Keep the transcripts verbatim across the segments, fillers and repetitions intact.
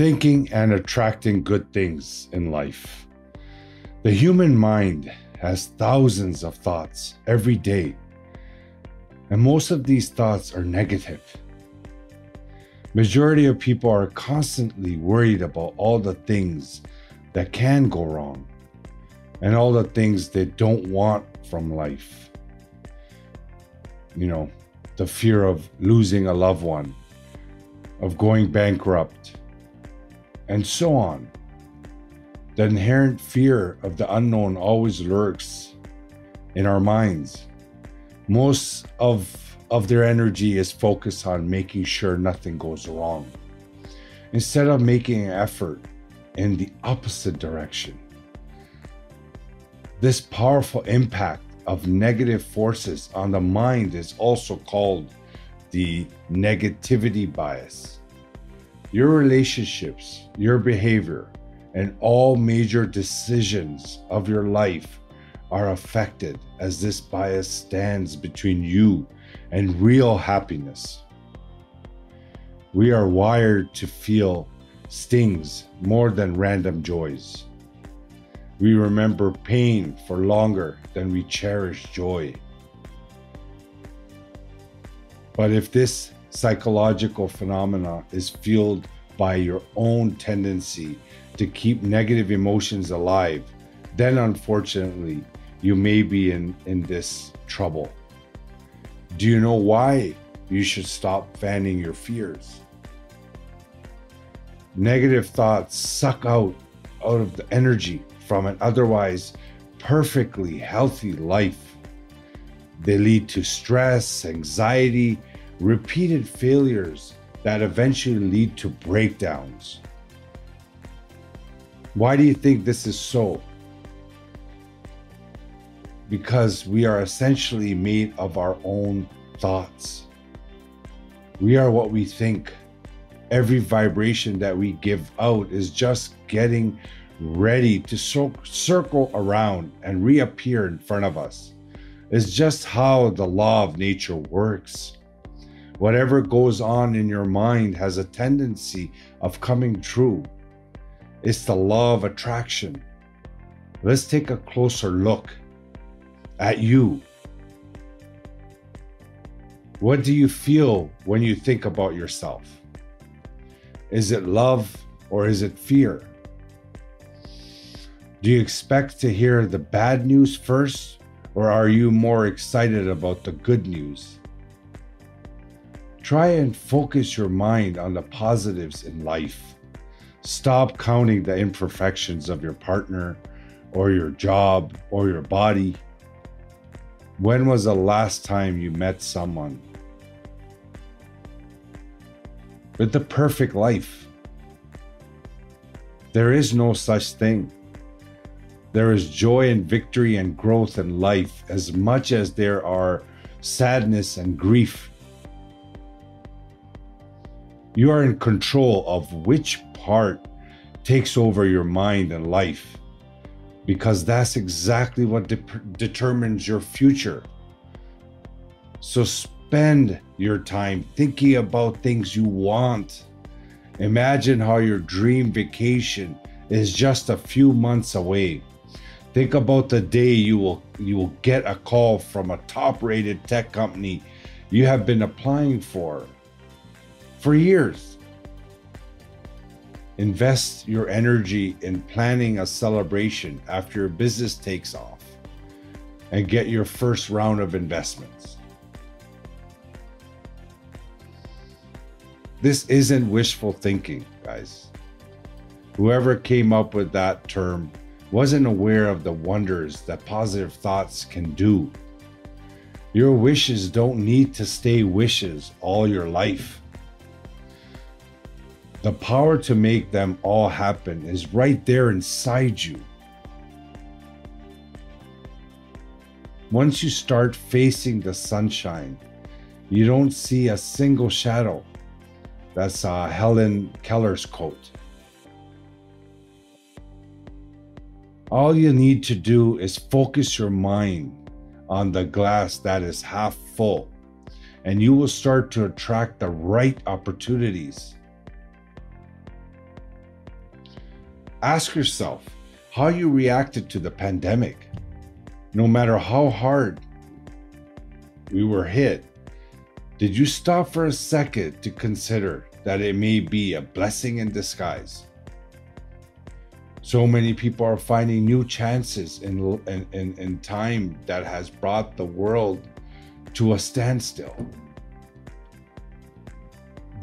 thinking and attracting good things in life. The human mind has thousands of thoughts every day, and most of these thoughts are negative. Majority of people are constantly worried about all the things that can go wrong and all the things they don't want from life. You know, the fear of losing a loved one, of going bankrupt, and so on. The inherent fear of the unknown always lurks in our minds. Most of, of their energy is focused on making sure nothing goes wrong, instead of making an effort in the opposite direction. This powerful impact of negative forces on the mind is also called the negativity bias. Your relationships, your behavior, and all major decisions of your life are affected as this bias stands between you and real happiness. We are wired to feel stings more than random joys. We remember pain for longer than we cherish joy. But if this psychological phenomena is fueled by your own tendency to keep negative emotions alive, then unfortunately, you may be in, in this trouble. Do you know why you should stop fanning your fears? Negative thoughts suck out, out of the energy from an otherwise perfectly healthy life. They lead to stress, anxiety, repeated failures that eventually lead to breakdowns. Why do you think this is so? Because we are essentially made of our own thoughts. We are what we think. Every vibration that we give out is just getting ready to circle around and reappear in front of us. It's just how the law of nature works. Whatever goes on in your mind has a tendency of coming true. It's the law of attraction. Let's take a closer look at you. What do you feel when you think about yourself? Is it love or is it fear? Do you expect to hear the bad news first, or are you more excited about the good news? Try and focus your mind on the positives in life. Stop counting the imperfections of your partner or your job or your body. When was the last time you met someone with the perfect life? There is no such thing. There is joy and victory and growth in life as much as there are sadness and grief. You are in control of which part takes over your mind and life, because that's exactly what de- determines your future. So spend your time thinking about things you want. Imagine how your dream vacation is just a few months away. Think about the day you will, you will get a call from a top-rated tech company you have been applying for for years. Invest your energy in planning a celebration after your business takes off and get your first round of investments. This isn't wishful thinking, guys. Whoever came up with that term wasn't aware of the wonders that positive thoughts can do. Your wishes don't need to stay wishes all your life. The power to make them all happen is right there inside you. Once you start facing the sunshine, you don't see a single shadow. That's uh, Helen Keller's quote. All you need to do is focus your mind on the glass that is half full, and you will start to attract the right opportunities. Ask yourself how you reacted to the pandemic. No matter how hard we were hit, did you stop for a second to consider that it may be a blessing in disguise? So many people are finding new chances in, in, in, in time that has brought the world to a standstill.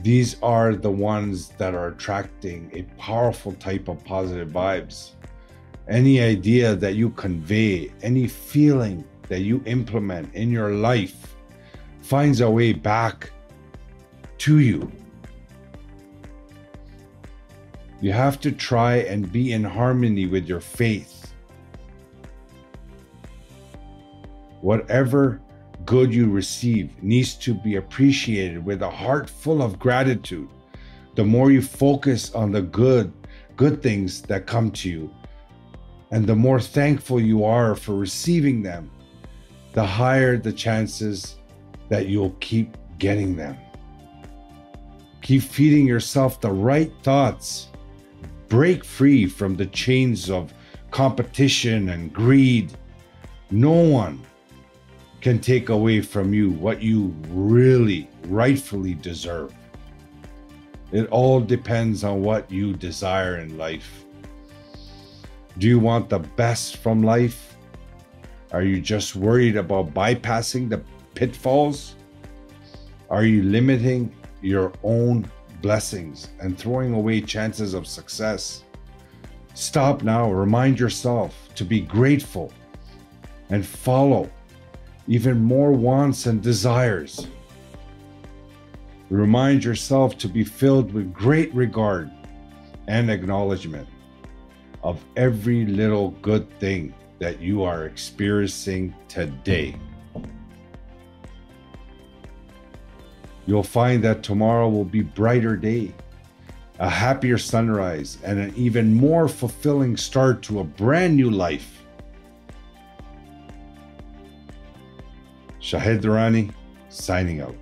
These are the ones that are attracting a powerful type of positive vibes. Any idea that you convey, any feeling that you implement in your life finds a way back to you. You have to try and be in harmony with your faith. Whatever good you receive needs to be appreciated with a heart full of gratitude. The more you focus on the good, good things that come to you, and the more thankful you are for receiving them, the higher the chances that you'll keep getting them. Keep feeding yourself the right thoughts. Break free from the chains of competition and greed. No one can take away from you what you really, rightfully deserve. It all depends on what you desire in life. Do you want the best from life? Are you just worried about bypassing the pitfalls? Are you limiting your own blessings and throwing away chances of success? Stop now, remind yourself to be grateful and follow even more wants and desires. Remind yourself to be filled with great regard and acknowledgement of every little good thing that you are experiencing today. You'll find that tomorrow will be a brighter day, a happier sunrise, and an even more fulfilling start to a brand new life. Shahid Durrani, signing out.